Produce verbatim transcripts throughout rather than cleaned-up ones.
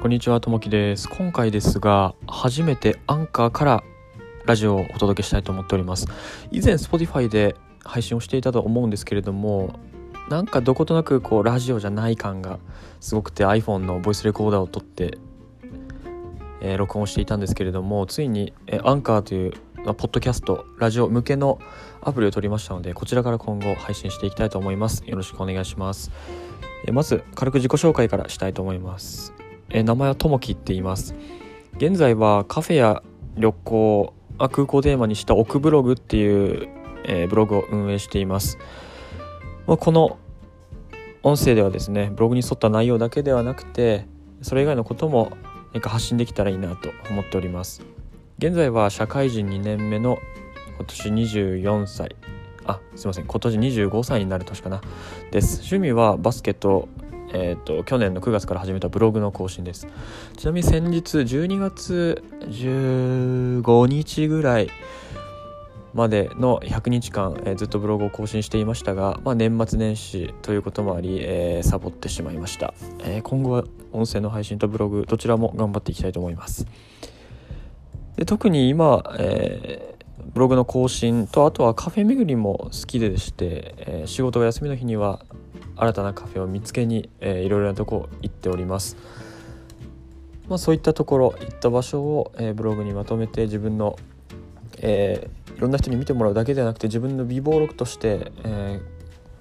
こんにちは、ともきです。今回ですが、初めてアンカーからラジオをお届けしたいと思っております。以前 Spotify で配信をしていたと思うんですけれども、なんかどことなくこうラジオじゃない感がすごくて iPhone のボイスレコーダーを取って、えー、録音していたんですけれども、ついにアンカーという、まあ、ポッドキャストラジオ向けのアプリを取りましたので、こちらから今後配信していきたいと思います。よろしくお願いします。えー、まず軽く自己紹介からしたいと思います。え名前はともきって言います。現在はカフェや旅行、あ空港をテーマにした奥ブログっていう、えー、ブログを運営しています。まあ、この音声ではですね、ブログに沿った内容だけではなくて、それ以外のことも何か発信できたらいいなと思っております。現在は社会人にねんめの今年にじゅうよんさい、あすいません今年にじゅうごさいになる年かなです。趣味はバスケとえー、と去年のくがつから始めたブログの更新です。ちなみに先日じゅうにがつじゅうごにちぐらいまでのひゃくにちかん、えー、ずっとブログを更新していましたが、まあ、年末年始ということもあり、えー、サボってしまいました。えー、今後は音声の配信とブログどちらも頑張っていきたいと思います。で特に今、えー、ブログの更新とあとはカフェ巡りも好きでして、えー、仕事が休みの日には新たなカフェを見つけに、えー、いろいろなとこ行っております。まあ、そういったところ行った場所を、えー、ブログにまとめて自分の、えー、いろんな人に見てもらうだけではなくて自分の備忘録として、えー、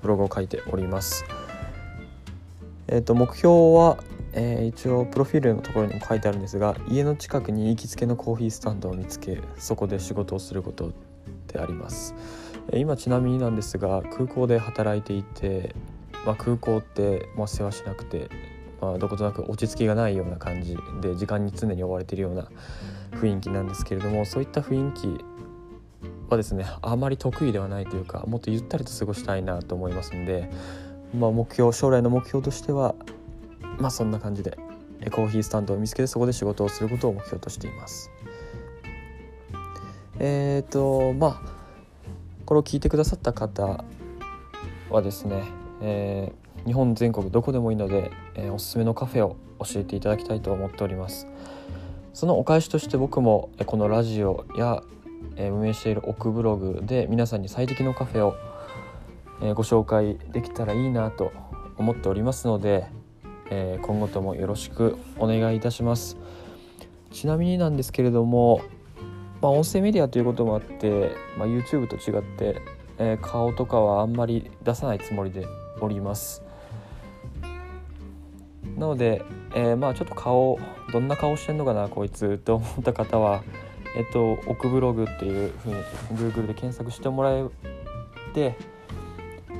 ブログを書いております。えーと、目標は、えー、一応プロフィールのところにも書いてあるんですが、家の近くに行きつけのコーヒースタンドを見つけ、そこで仕事をすることであります。今ちなみになんですが、空港で働いていて、まあ、空港ってまあ世話しなくて、まあ、どことなく落ち着きがないような感じで時間に常に追われているような雰囲気なんですけれども、そういった雰囲気はですね、あまり得意ではないというか、もっとゆったりと過ごしたいなと思いますので、まあ、目標将来の目標としては、まあ、そんな感じでコーヒースタンドを見つけてそこで仕事をすることを目標としています。えっとまあこれを聞いてくださった方はですね、えー、日本全国どこでもいいので、えー、おすすめのカフェを教えていただきたいと思っております。そのお返しとして僕もこのラジオや、えー、運営している奥ブログで皆さんに最適のカフェを、えー、ご紹介できたらいいなと思っておりますので、えー、今後ともよろしくお願いいたします。ちなみになんですけれども、まあ、音声メディアということもあって、まあ、YouTube と違って、えー、顔とかはあんまり出さないつもりでおります。なので、えー、まあちょっと顔どんな顔してんのかなこいつと思った方は、えっと奥ブログっていうふうに Google で検索してもらえて、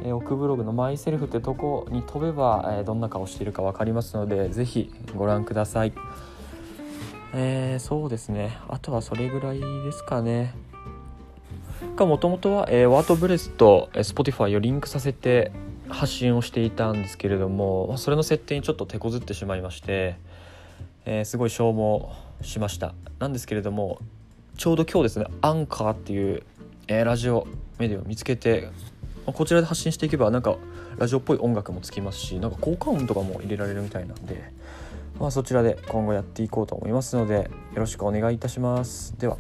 えー、奥ブログのマイセルフってとこに飛べば、えー、どんな顔しているか分かりますので、ぜひご覧ください。えー、そうですね、あとはそれぐらいですかね。もともとは、えー、ワードプレスと、えー、Spotify をリンクさせて発信をしていたんですけれども、それの設定にちょっと手こずってしまいまして、えー、すごい消耗しました。なんですけれども、ちょうど今日ですね、アンカーっていう、えー、ラジオメディアを見つけて、こちらで発信していけばなんかラジオっぽい音楽もつきますし、なんか効果音とかも入れられるみたいなんで、まあ、そちらで今後やっていこうと思いますので、よろしくお願いいたします。では。